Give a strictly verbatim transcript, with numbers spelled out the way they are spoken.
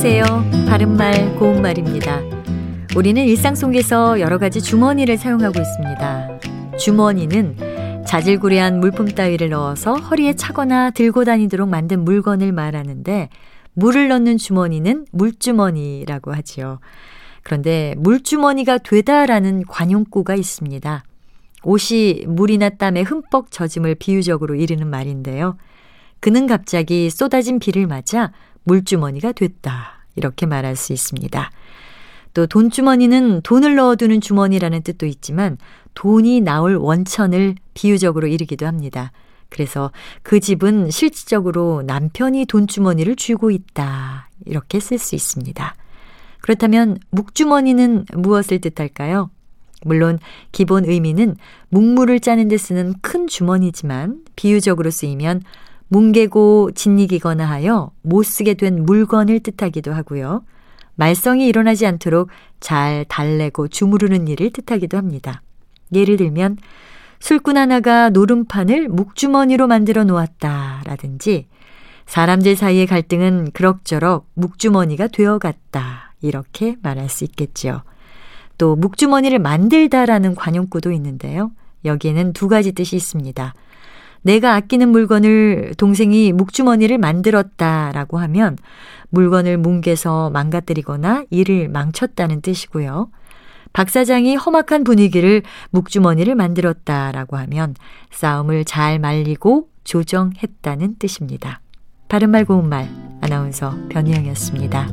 안녕하세요. 바른말 고운말입니다. 우리는 일상 속에서 여러 가지 주머니를 사용하고 있습니다. 주머니는 자질구레한 물품 따위를 넣어서 허리에 차거나 들고 다니도록 만든 물건을 말하는데, 물을 넣는 주머니는 물주머니라고 하지요. 그런데 물주머니가 되다라는 관용구가 있습니다. 옷이 물이나 땀에 흠뻑 젖음을 비유적으로 이르는 말인데요. 그는 갑자기 쏟아진 비를 맞아 물주머니가 됐다, 이렇게 말할 수 있습니다. 또 돈주머니는 돈을 넣어두는 주머니라는 뜻도 있지만 돈이 나올 원천을 비유적으로 이르기도 합니다. 그래서 그 집은 실질적으로 남편이 돈주머니를 쥐고 있다, 이렇게 쓸 수 있습니다. 그렇다면 묵주머니는 무엇을 뜻할까요? 물론 기본 의미는 묵물을 짜는 데 쓰는 큰 주머니지만 비유적으로 쓰이면 뭉개고 짓이기거나 하여 못 쓰게 된 물건을 뜻하기도 하고요. 말썽이 일어나지 않도록 잘 달래고 주무르는 일을 뜻하기도 합니다. 예를 들면 술꾼 하나가 노름판을 묵주머니로 만들어 놓았다라든지, 사람들 사이의 갈등은 그럭저럭 묵주머니가 되어갔다, 이렇게 말할 수 있겠죠. 또 묵주머니를 만들다라는 관용구도 있는데요. 여기에는 두 가지 뜻이 있습니다. 내가 아끼는 물건을 동생이 묵주머니를 만들었다라고 하면 물건을 뭉개서 망가뜨리거나 일을 망쳤다는 뜻이고요. 박 사장이 험악한 분위기를 묵주머니를 만들었다라고 하면 싸움을 잘 말리고 조정했다는 뜻입니다. 바른말 고운말, 아나운서 변희영이었습니다.